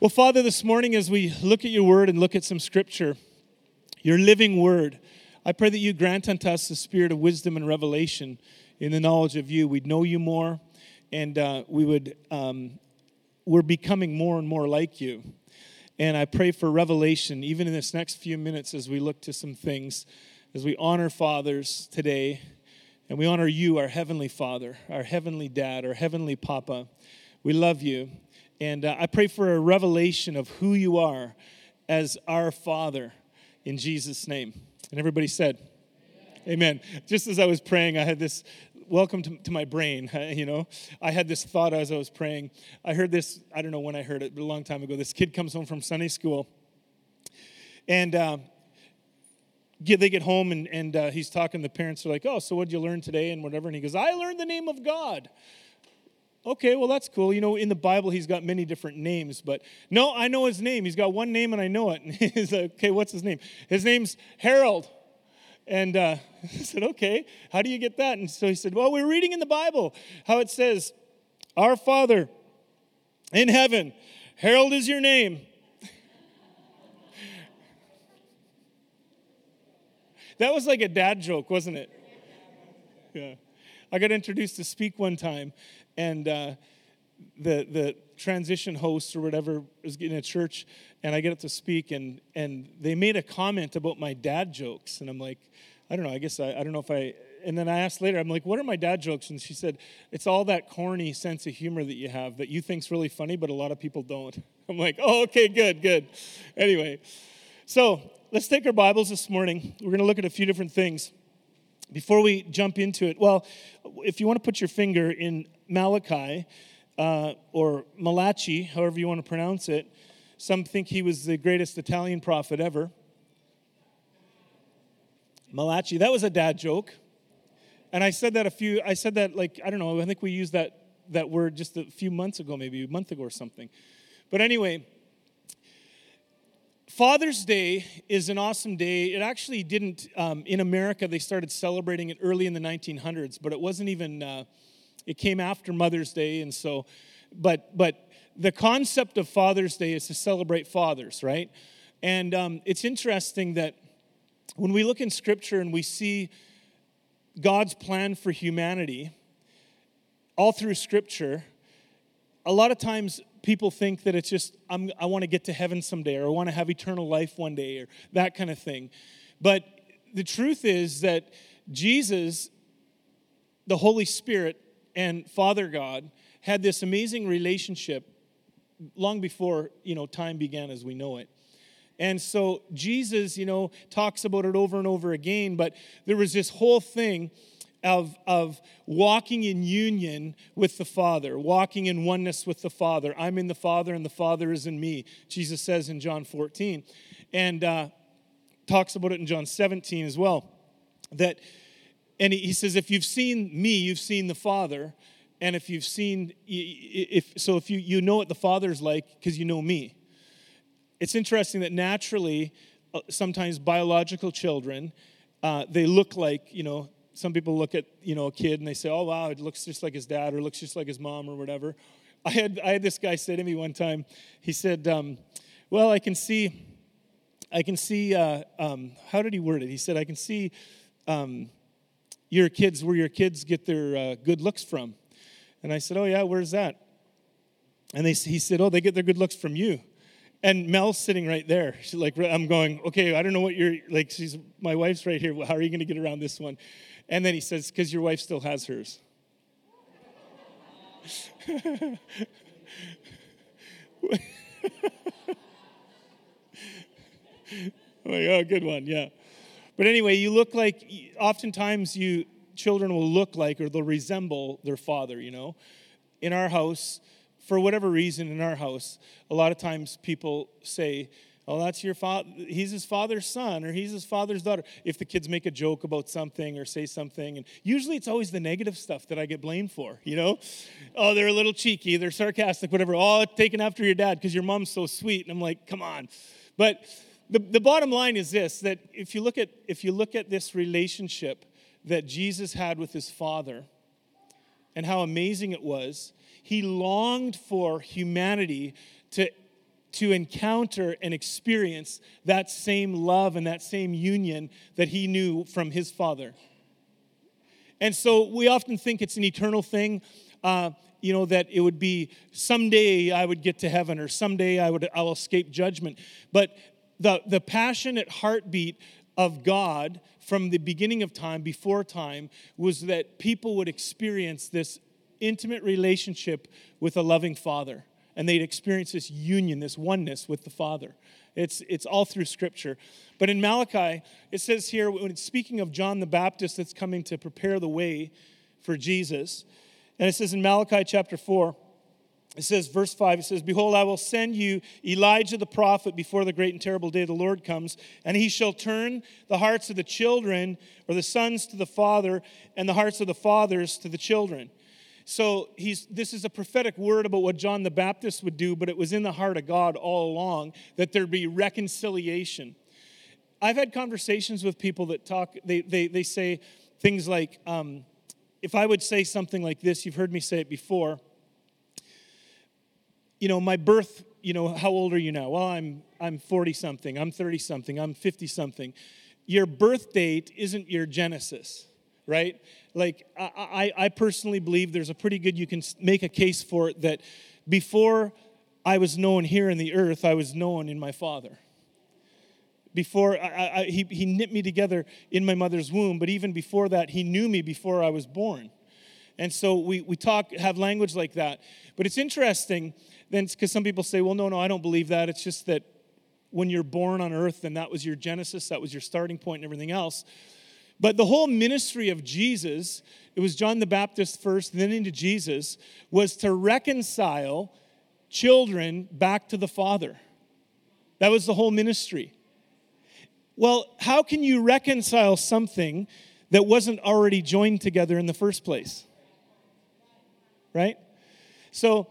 Well, Father, this morning as we look at your word and look at some scripture, your living word, I pray that you grant unto us the spirit of wisdom and revelation in the knowledge of you. We'd know you more, and we're becoming more and more like you. And I pray for revelation, even in this next few minutes as we look to some things, as we honor fathers today, and we honor you, our heavenly Father, our heavenly Dad, our heavenly Papa. We love you. And I pray for a revelation of who you are as our Father in Jesus' name. And everybody said, Amen. Just as I was praying, I had this, welcome to my brain, you know. I had this thought as I was praying. I heard this, I don't know when I heard it, but a long time ago. This kid comes home from Sunday school. And they get home and he's talking. The parents are like, oh, so what did you learn today and whatever. And he goes, I learned the name of God. Okay, well, that's cool. You know, in the Bible, he's got many different names, but no, I know his name. He's got one name, and I know it. And he's like, okay, what's his name? His name's Harold. And I said, okay, how do you get that? And so he said, well, we're reading in the Bible how it says, our Father in heaven, Harold is your name. That was like a dad joke, wasn't it? Yeah. I got introduced to speak one time, and the transition host or whatever was in a church, and I get up to speak, and they made a comment about my dad jokes, and I'm like, I don't know, I guess I don't know if I, and then I asked later, I'm like, what are my dad jokes? And she said, it's all that corny sense of humor that you have that you think's really funny, but a lot of people don't. I'm like, oh, okay, good. Anyway, so let's take our Bibles this morning. We're going to look at a few different things. Before we jump into it, well, if you want to put your finger in Malachi, or Malachi, however you want to pronounce it, some think he was the greatest Italian prophet ever. Malachi, that was a dad joke. And I think we used that word just a few months ago, maybe a month ago or something. But anyway, Father's Day is an awesome day. It actually didn't, in America, they started celebrating it early in the 1900s, but it wasn't even, it came after Mother's Day, and so, but the concept of Father's Day is to celebrate fathers, right? And it's interesting that when we look in Scripture and we see God's plan for humanity, all through Scripture, a lot of times people think that it's just, I want to get to heaven someday, or I want to have eternal life one day, or that kind of thing. But the truth is that Jesus, the Holy Spirit, and Father God had this amazing relationship long before, you know, time began as we know it. And so Jesus, you know, talks about it over and over again, but there was this whole thing of walking in union with the Father, walking in oneness with the Father. I'm in the Father and the Father is in me, Jesus says in John 14. And talks about it in John 17 as well. And he says, if you've seen me, you've seen the Father. And if you've seen, if you know what the Father's like because you know me. It's interesting that naturally, sometimes biological children, they look like, you know, some people look at, you know, a kid and they say, oh, wow, it looks just like his dad or looks just like his mom or whatever. I had this guy say to me one time, he said, well, I can see, how did he word it? He said, I can see where your kids get their good looks from. And I said, oh, yeah, where's that? And he said, oh, they get their good looks from you. And Mel's sitting right there. She's like, I'm going, okay, I don't know what you're, like, my wife's right here. How are you going to get around this one? And then he says, because your wife still has hers. I'm like, oh, good one, yeah. But anyway, you look like, oftentimes children will look like, or they'll resemble their father, you know. In our house, for whatever reason in our house, a lot of times people say, oh, that's your father, he's his father's son, or he's his father's daughter. If the kids make a joke about something or say something, and usually it's always the negative stuff that I get blamed for, you know? Oh, they're a little cheeky, they're sarcastic, whatever. Oh, taking after your dad because your mom's so sweet. And I'm like, come on. But the bottom line is this, that if you look at this relationship that Jesus had with his Father and how amazing it was, he longed for humanity to to encounter and experience that same love and that same union that he knew from his Father. And so we often think it's an eternal thing, that it would be someday I would get to heaven or someday I'll escape judgment. But the passionate heartbeat of God from the beginning of time, before time, was that people would experience this intimate relationship with a loving Father. And they'd experience this union, this oneness with the Father. It's all through Scripture. But in Malachi, it says here, when it's speaking of John the Baptist that's coming to prepare the way for Jesus. And it says in Malachi chapter 4, it says, verse 5, it says, "Behold, I will send you Elijah the prophet before the great and terrible day of the Lord comes, and he shall turn the hearts of the children, or the sons to the father, and the hearts of the fathers to the children." So this is a prophetic word about what John the Baptist would do, but it was in the heart of God all along that there'd be reconciliation. I've had conversations with people that talk, they say things like, if I would say something like this, you've heard me say it before, my birth, how old are you now? Well, I'm 40-something, I'm 30-something, I'm 50-something. Your birth date isn't your genesis, right? Like, I personally believe there's a pretty good, you can make a case for it, that before I was known here in the earth, I was known in my Father. Before, he knit me together in my mother's womb, but even before that, he knew me before I was born. And so we talk, have language like that. But it's interesting, then, because some people say, well, no, I don't believe that. It's just that when you're born on earth, then that was your genesis, that was your starting point and everything else. But the whole ministry of Jesus, it was John the Baptist first, then into Jesus, was to reconcile children back to the Father. That was the whole ministry. Well, how can you reconcile something that wasn't already joined together in the first place? Right? So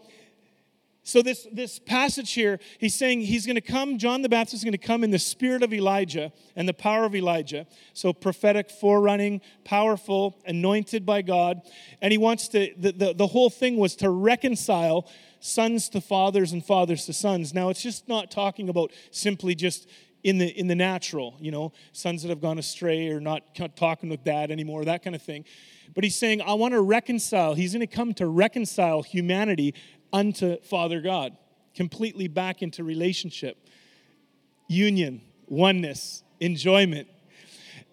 this passage here, he's saying he's going to come, John the Baptist is going to come in the spirit of Elijah and the power of Elijah. So prophetic, forerunning, powerful, anointed by God. And he wants to, the whole thing was to reconcile sons to fathers and fathers to sons. Now, it's just not talking about simply just in the natural, sons that have gone astray or not talking with dad anymore, that kind of thing. But he's saying, I want to reconcile. He's going to come to reconcile humanity unto Father God, completely back into relationship, union, oneness, enjoyment.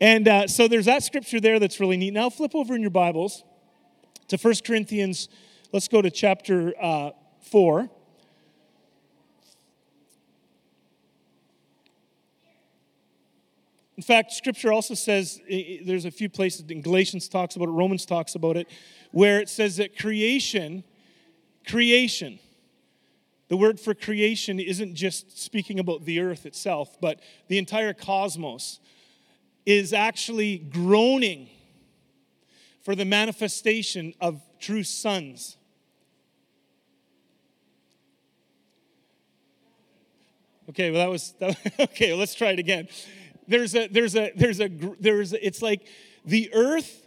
And so there's that scripture there that's really neat. Now flip over in your Bibles to 1 Corinthians. Let's go to chapter 4. In fact, Scripture also says, there's a few places, in Galatians talks about it, Romans talks about it, where it says that creation, the word for creation isn't just speaking about the earth itself, but the entire cosmos is actually groaning for the manifestation of true sons. Okay, well okay, let's try it again. It's like the earth,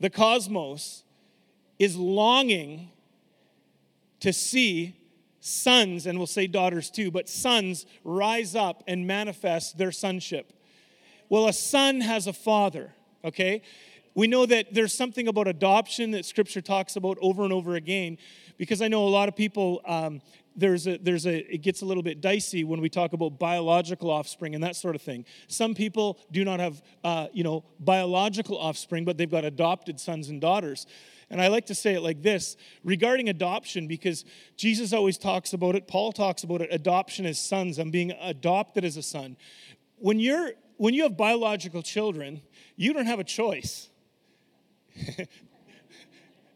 the cosmos, is longing to see sons, and we'll say daughters too, but sons rise up and manifest their sonship. Well, a son has a father, okay? We know that there's something about adoption that Scripture talks about over and over again, because I know a lot of people, it gets a little bit dicey when we talk about biological offspring and that sort of thing. Some people do not have, biological offspring, but they've got adopted sons and daughters. And I like to say it like this, regarding adoption, because Jesus always talks about it, Paul talks about it, adoption as sons, I'm being adopted as a son. When you have biological children, you don't have a choice.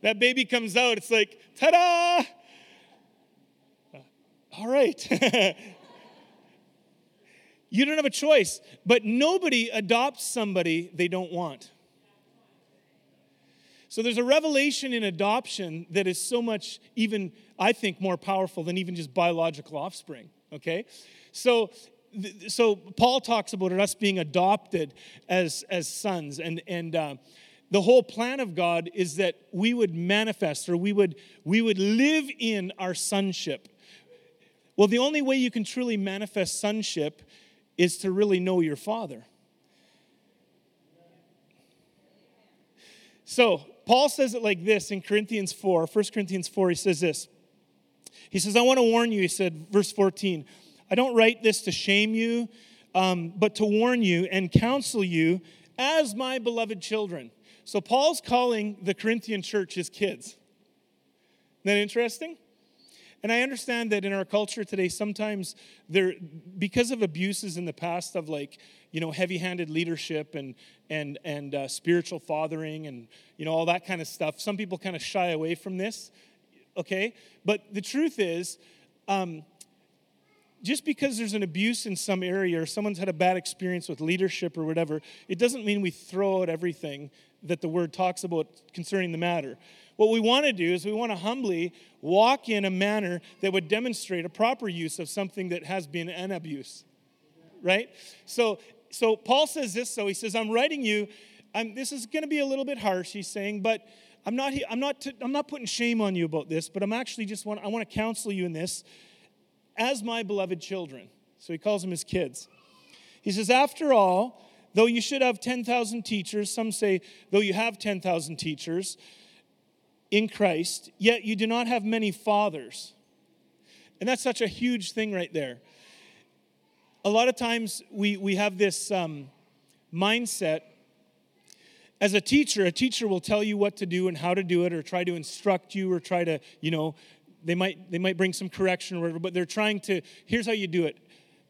That baby comes out, it's like, ta-da! All right. You don't have a choice, but nobody adopts somebody they don't want. So there's a revelation in adoption that is so much, even, I think, more powerful than even just biological offspring, okay? So Paul talks about it, us being adopted as sons, and the whole plan of God is that we would manifest, or we would live in our sonship. Well, the only way you can truly manifest sonship is to really know your Father. So, Paul says it like this in Corinthians 4, 1 Corinthians 4, he says this. He says, I want to warn you, he said, verse 14, I don't write this to shame you, but to warn you and counsel you as my beloved children. So Paul's calling the Corinthian church his kids. Isn't that interesting? And I understand that in our culture today, sometimes because of abuses in the past of heavy-handed leadership and spiritual fathering and all that kind of stuff, some people kind of shy away from this. Okay, but the truth is, just because there's an abuse in some area or someone's had a bad experience with leadership or whatever, it doesn't mean we throw out everything that the Word talks about concerning the matter. What we want to do is we want to humbly walk in a manner that would demonstrate a proper use of something that has been an abuse, right? So Paul says this, so he says, I'm writing you, this is going to be a little bit harsh, he's saying, but I'm not putting shame on you about this, but I'm actually I want to counsel you in this as my beloved children. So he calls them his kids. He says, after all, though you should have 10,000 teachers, some say, though you have 10,000 teachers in Christ, yet you do not have many fathers. And that's such a huge thing right there. A lot of times we have this mindset. As a teacher will tell you what to do and how to do it or try to instruct you or try to, they might bring some correction or whatever, but they're trying to, here's how you do it.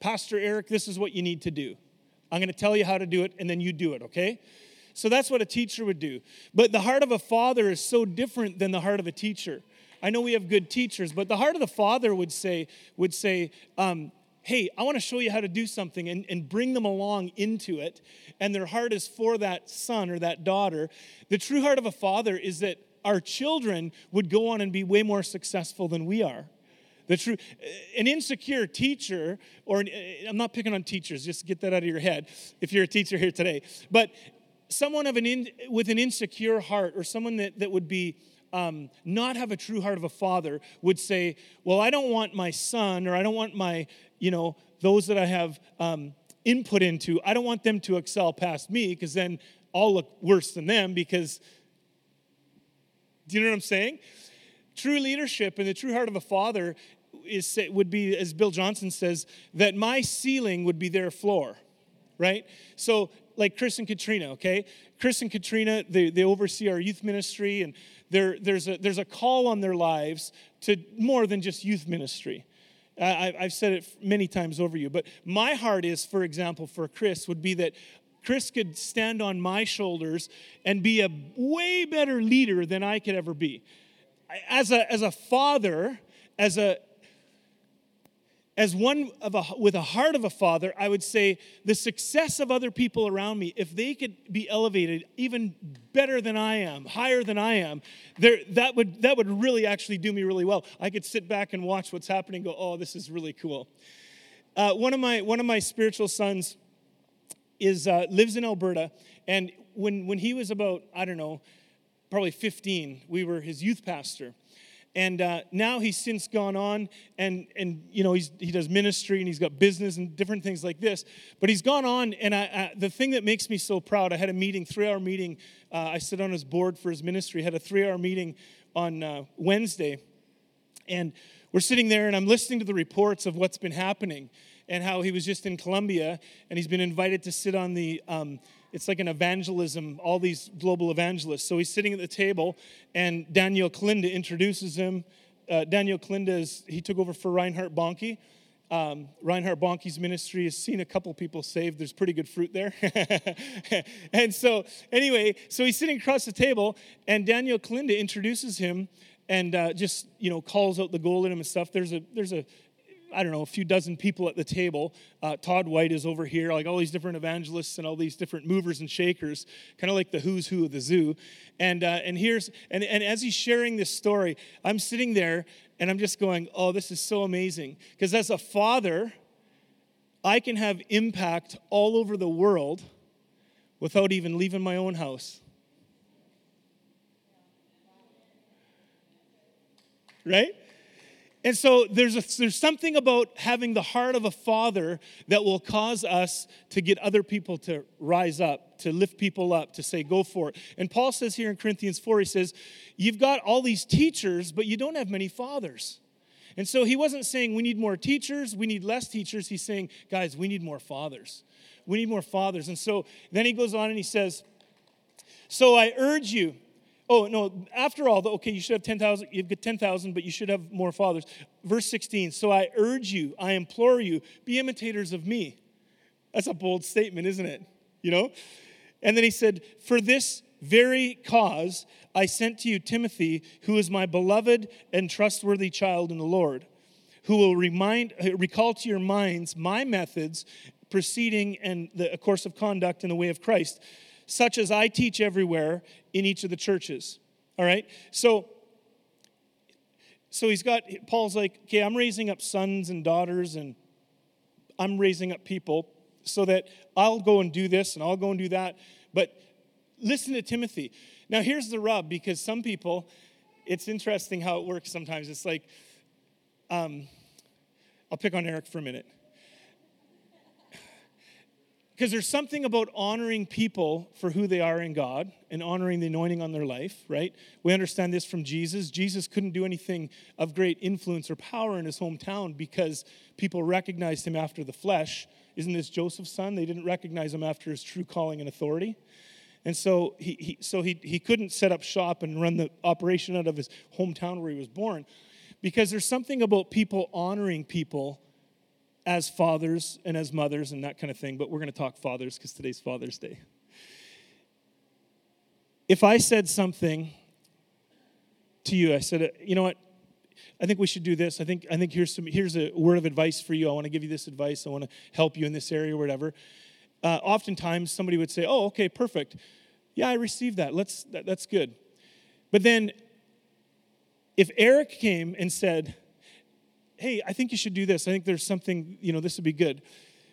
Pastor Eric, this is what you need to do. I'm going to tell you how to do it and then you do it, okay? So that's what a teacher would do. But the heart of a father is so different than the heart of a teacher. I know we have good teachers, but the heart of the father would say, hey, I want to show you how to do something and bring them along into it. And their heart is for that son or that daughter. The true heart of a father is that our children would go on and be way more successful than we are. An insecure teacher, I'm not picking on teachers, just get that out of your head if you're a teacher here today. But someone with an insecure heart or someone that would be not have a true heart of a father would say, well, I don't want my son or I don't want my, those that I have input into, I don't want them to excel past me because then I'll look worse than them because, do you know what I'm saying? True leadership and the true heart of a father would be, as Bill Johnson says, that my ceiling would be their floor, right? So like Chris and Katrina, okay? Chris and Katrina, they oversee our youth ministry, and there's a call on their lives to more than just youth ministry. I've said it many times over you, but my heart is, for example, for Chris, would be that Chris could stand on my shoulders and be a way better leader than I could ever be. As a father, with a heart of a father, I would say the success of other people around me, if they could be elevated even better than I am, higher than I am, that would really actually do me really well. I could sit back and watch what's happening and go, oh, this is really cool. One of my spiritual sons lives in Alberta, and when he was about, probably 15, we were his youth pastor. And now he's since gone on and he does ministry and he's got business and different things like this. But he's gone on, and the thing that makes me so proud, I had a meeting, 3-hour meeting. I sit on his board for his ministry. Had a 3-hour meeting on Wednesday. And we're sitting there and I'm listening to the reports of what's been happening and how he was just in Colombia and he's been invited to sit on the... it's like an evangelism, all these global evangelists. So he's sitting at the table, and Daniel Kalinda introduces him. Daniel Kalinda, he took over for Reinhard Bonnke. Reinhard Bonnke's ministry has seen a couple people saved. There's pretty good fruit there. And so, anyway, he's sitting across the table, and Daniel Kalinda introduces him and calls out the goal in him and stuff. There's a few dozen people at the table. Todd White is over here, like all these different evangelists and all these different movers and shakers, kind of like the who's who of the zoo. And as he's sharing this story, I'm sitting there and I'm just going, oh, this is so amazing. Because as a father, I can have impact all over the world without even leaving my own house. Right? And so there's something about having the heart of a father that will cause us to get other people to rise up, to lift people up, to say, go for it. And Paul says here in Corinthians 4, he says, you've got all these teachers, but you don't have many fathers. And so he wasn't saying we need more teachers, we need less teachers. He's saying, guys, we need more fathers. We need more fathers. And so then he goes on and he says, so I urge you. Oh, no, after all, okay, you should have 10,000, you've got 10,000, but you should have more fathers. Verse 16, so I urge you, I implore you, be imitators of me. That's a bold statement, isn't it? You know? And then he said, for this very cause I sent to you Timothy, who is my beloved and trustworthy child in the Lord, who will recall to your minds my methods, proceeding and the course of conduct in the way of Christ, such as I teach everywhere in each of the churches. All right? So he's got, Paul's like, okay, I'm raising up sons and daughters, and I'm raising up people so that I'll go and do this and I'll go and do that. But listen to Timothy. Now here's the rub, because some people, it's interesting how it works sometimes. It's like, I'll pick on Eric for a minute. Because there's something about honoring people for who they are in God and honoring the anointing on their life, right? We understand this from Jesus. Jesus couldn't do anything of great influence or power in his hometown because people recognized him after the flesh. Isn't this Joseph's son? They didn't recognize him after his true calling and authority. And so he couldn't set up shop and run the operation out of his hometown where he was born, because there's something about people honoring people as fathers and as mothers and that kind of thing. But we're going to talk fathers because today's Father's Day. If I said something to you, I said, you know what, I think we should do this. I think here's a word of advice for you. I want to give you this advice. I want to help you in this area or whatever. Oftentimes somebody would say, oh, okay, perfect. Yeah, I received that. That's good. But then if Eric came and said, hey, I think you should do this. I think there's something, you know, this would be good.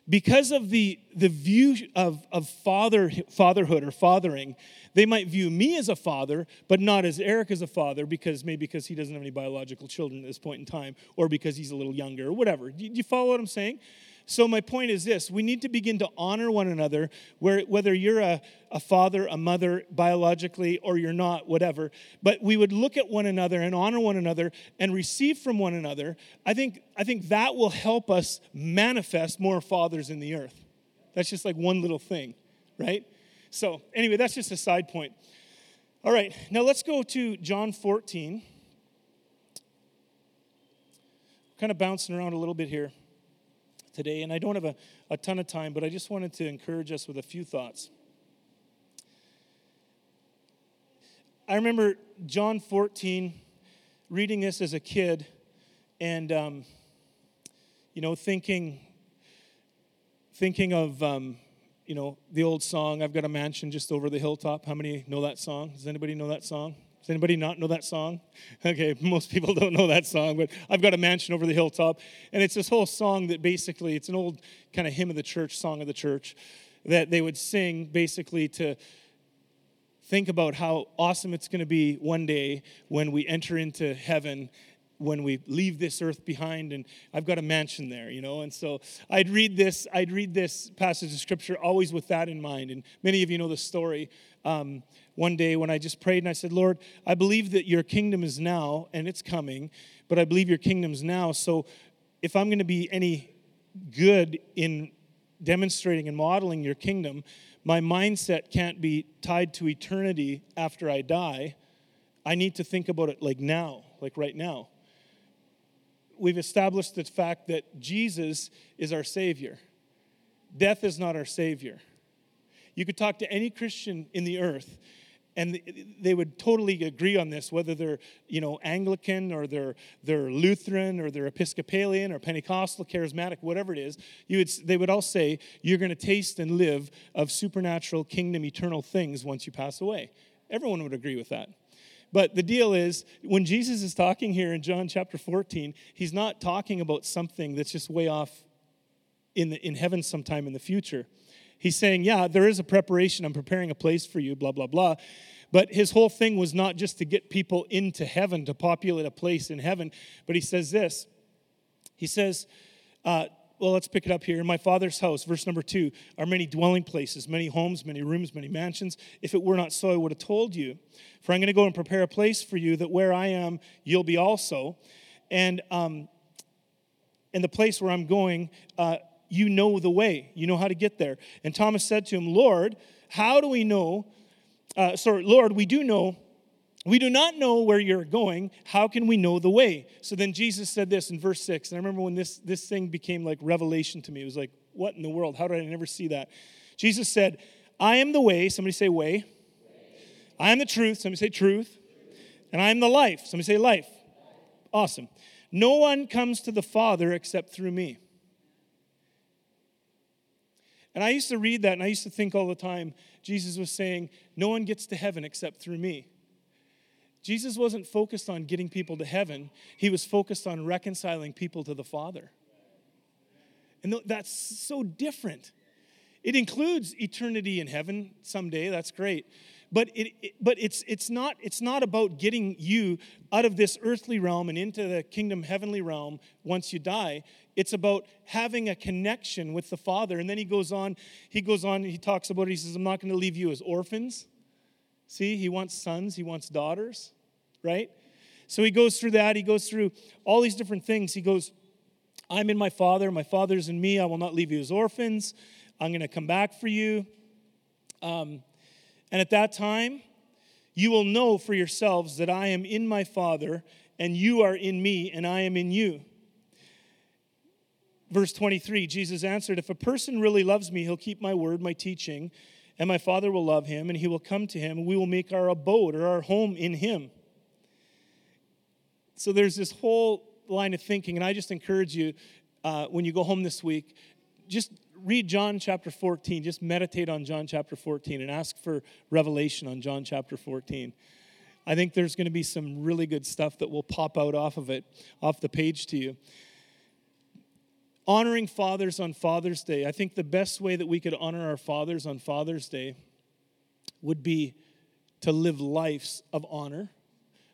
Because of the view of fatherhood or fathering, they might view me as a father, but not as Eric as a father, because he doesn't have any biological children at this point in time, or because he's a little younger, or whatever. Do you follow what I'm saying? So my point is this. We need to begin to honor one another, whether you're a father, a mother, biologically, or you're not, whatever. But we would look at one another and honor one another and receive from one another. I think that will help us manifest more fathers in the earth. That's just like one little thing, right? So anyway, that's just a side point. All right, now let's go to John 14. Kind of bouncing around a little bit here today, and I don't have a ton of time, but I just wanted to encourage us with a few thoughts. I remember John 14, reading this as a kid, and thinking of the old song, I've Got a Mansion Just Over the Hilltop. How many know that song? Does anybody know that song? Does anybody not know that song? Okay, most people don't know that song, but I've Got a Mansion Over the Hilltop. And it's this whole song that basically, it's an old kind of hymn of the church, song of the church, that they would sing basically to think about how awesome it's going to be one day when we enter into heaven, when we leave this earth behind, and I've got a mansion there, you know. And so I'd read this passage of Scripture always with that in mind. And many of you know the story. One day when I just prayed and I said, Lord, I believe that your kingdom is now, and it's coming, but I believe your kingdom's now. So if I'm going to be any good in demonstrating and modeling your kingdom, my mindset can't be tied to eternity after I die. I need to think about it like now, like right now. We've established the fact that Jesus is our Savior. Death is not our Savior. You could talk to any Christian in the earth, and they would totally agree on this, whether they're, Anglican or they're Lutheran or they're Episcopalian or Pentecostal, charismatic, whatever it is. They would all say, you're going to taste and live of supernatural kingdom, eternal things once you pass away. Everyone would agree with that. But the deal is, when Jesus is talking here in John chapter 14, he's not talking about something that's just way off in heaven sometime in the future. He's saying, yeah, there is a preparation. I'm preparing a place for you, blah, blah, blah. But his whole thing was not just to get people into heaven, to populate a place in heaven. But he says this. He says, well, let's pick it up here. In my Father's house, verse number 2, are many dwelling places, many homes, many rooms, many mansions. If it were not so, I would have told you. For I'm going to go and prepare a place for you, that where I am, you'll be also. And in the place where I'm going, you know the way. You know how to get there. And Thomas said to him, Lord, how do we know? Lord, we do know. We do not know where you're going. How can we know the way? So then Jesus said this in verse 6. And I remember when this thing became like revelation to me. It was like, what in the world? How did I never see that? Jesus said, I am the way. Somebody say way. I am the truth. Somebody say truth. And I am the life. Somebody say life. Awesome. No one comes to the Father except through me. And I used to read that and I used to think all the time, Jesus was saying, no one gets to heaven except through me. Jesus wasn't focused on getting people to heaven. He was focused on reconciling people to the Father. And that's so different. It includes eternity in heaven someday. That's great. But it's not about getting you out of this earthly realm and into the kingdom heavenly realm once you die. It's about having a connection with the Father. And then he goes on, and he talks about it. He says, I'm not going to leave you as orphans. See, he wants sons, he wants daughters, right? So he goes through that. He goes through all these different things. He goes, I'm in my Father's in me. I will not leave you as orphans. I'm going to come back for you. And at that time, you will know for yourselves that I am in my Father, and you are in me, and I am in you. Verse 23, Jesus answered, if a person really loves me, he'll keep my word, my teaching, and my Father will love him, and he will come to him, and we will make our abode or our home in him. So there's this whole line of thinking, and I just encourage you, when you go home this week, just read John chapter 14. Just meditate on John chapter 14 and ask for revelation on John chapter 14. I think there's going to be some really good stuff that will pop out off of it, off the page to you. Honoring fathers on Father's Day. I think the best way that we could honor our fathers on Father's Day would be to live lives of honor,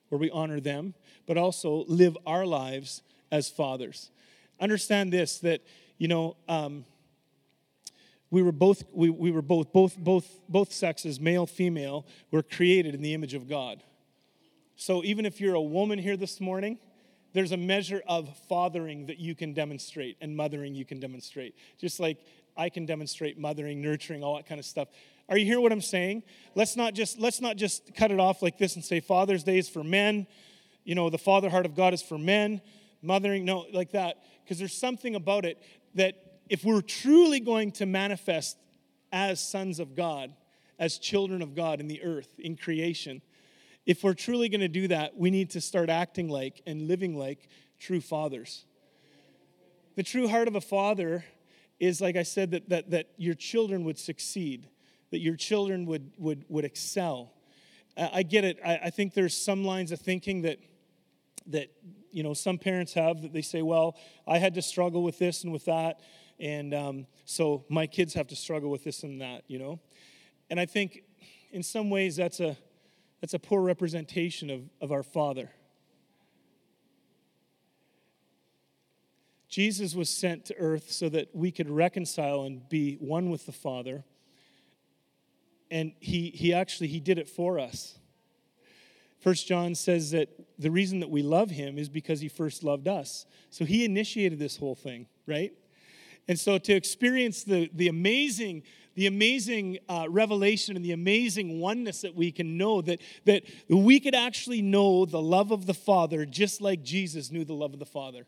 where we honor them, but also live our lives as fathers. Understand this, that, you know, both sexes, male, female, were created in the image of God. So even if you're a woman here this morning, there's a measure of fathering that you can demonstrate and mothering you can demonstrate. Just like I can demonstrate mothering, nurturing, all that kind of stuff. Are you hearing what I'm saying? Let's not just cut it off like this and say Father's Day is for men. You know, the father heart of God is for men. Mothering, no, like that. Because there's something about it that if we're truly going to manifest as sons of God, as children of God in the earth, in creation, if we're truly going to do that, we need to start acting like and living like true fathers. The true heart of a father is, like I said, that your children would succeed, that your children would excel. I get it. I think there's some lines of thinking that you know some parents have that they say, well, I had to struggle with this and with that, and so my kids have to struggle with this and that, you know. And I think in some ways that's a poor representation of our Father. Jesus was sent to earth so that we could reconcile and be one with the Father. And he did it for us. First John says that the reason that we love him is because he first loved us. So he initiated this whole thing, right? And so to experience the amazing revelation and the amazing oneness that we can know, that we could actually know the love of the Father just like Jesus knew the love of the Father.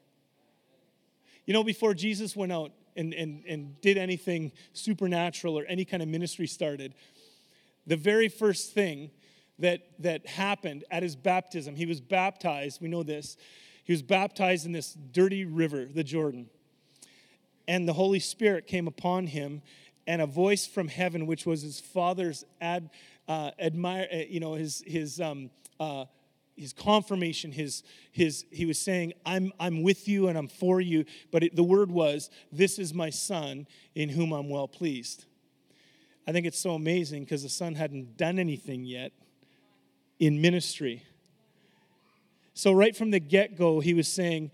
You know, before Jesus went out and did anything supernatural or any kind of ministry started, the very first thing that happened at his baptism, he was baptized, we know this, he was baptized in this dirty river, the Jordan. And the Holy Spirit came upon him, and a voice from heaven, which was his Father's his confirmation, he was saying, I'm with you and I'm for you. But the word was, this is my Son in whom I'm well pleased. I think it's so amazing because the son hadn't done anything yet in ministry. So right from the get-go, he was saying,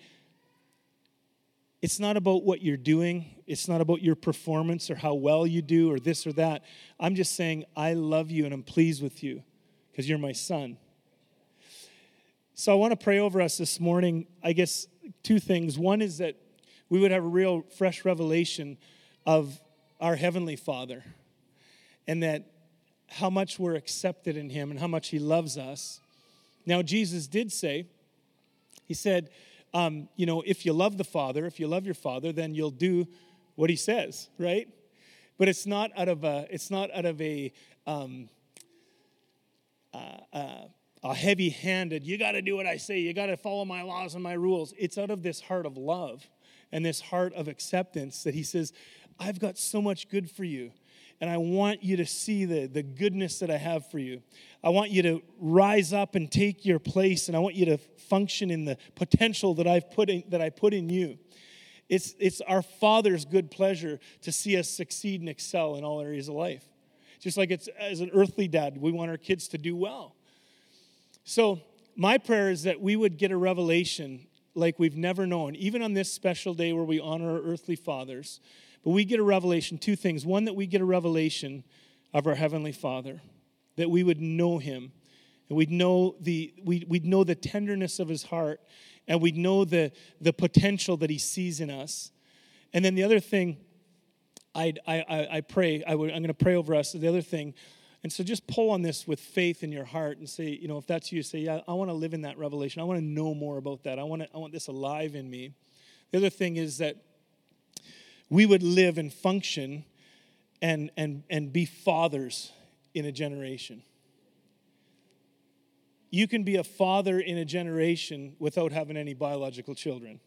it's not about what you're doing. It's not about your performance or how well you do or this or that. I'm just saying I love you and I'm pleased with you because you're my son. So I want to pray over us this morning, I guess, two things. One is that we would have a real fresh revelation of our Heavenly Father and that how much we're accepted in him and how much he loves us. Now, Jesus did say, he said, if you love the Father, if you love your Father, then you'll do what he says, right? But it's not out of a heavy-handed, you got to do what I say, you got to follow my laws and my rules. It's out of this heart of love and this heart of acceptance that he says, I've got so much good for you, and I want you to see the goodness that I have for you. I want you to rise up and take your place, and I want you to function in the potential that I put in you. It's our Father's good pleasure to see us succeed and excel in all areas of life. Just like it's as an earthly dad, we want our kids to do well. So my prayer is that we would get a revelation like we've never known, even on this special day where we honor our earthly fathers. But we get a revelation, two things. One, that we get a revelation of our Heavenly Father, that we would know him, and we'd know the tenderness of his heart, and we'd know the potential that he sees in us. And then the other thing, I'm going to pray over us. The other thing, and so just pull on this with faith in your heart and say, if that's you, say, yeah, I want to live in that revelation. I want to know more about that. I want this alive in me. The other thing is that we would live and function and be fathers in a generation. You can be a father in a generation without having any biological children.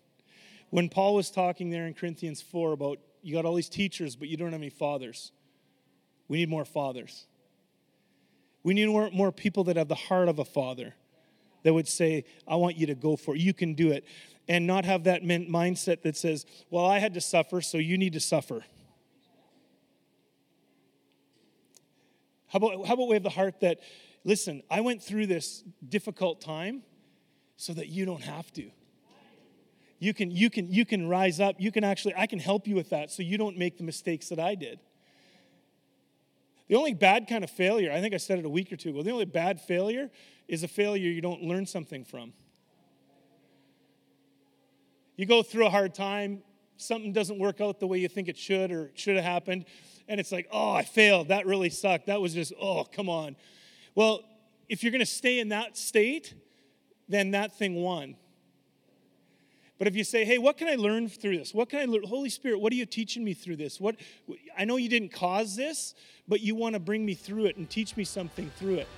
When Paul was talking there in Corinthians 4 about you got all these teachers, but you don't have any fathers. We need more fathers. We need more people that have the heart of a father that would say, I want you to go for it. You can do it. And not have that mindset that says, well, I had to suffer, so you need to suffer. How about we have the heart that, listen, I went through this difficult time so that you don't have to. You can rise up. I can help you with that so you don't make the mistakes that I did. The only bad kind of failure, I think I said it a week or two ago, the only bad failure is a failure you don't learn something from. You go through a hard time, something doesn't work out the way you think it should or should have happened, and it's like, oh, I failed, that really sucked, that was just, oh, come on. Well, if you're going to stay in that state, then that thing won. But if you say, hey, what can I learn through this? What can I learn? Holy Spirit, what are you teaching me through this? I know you didn't cause this, but you want to bring me through it and teach me something through it.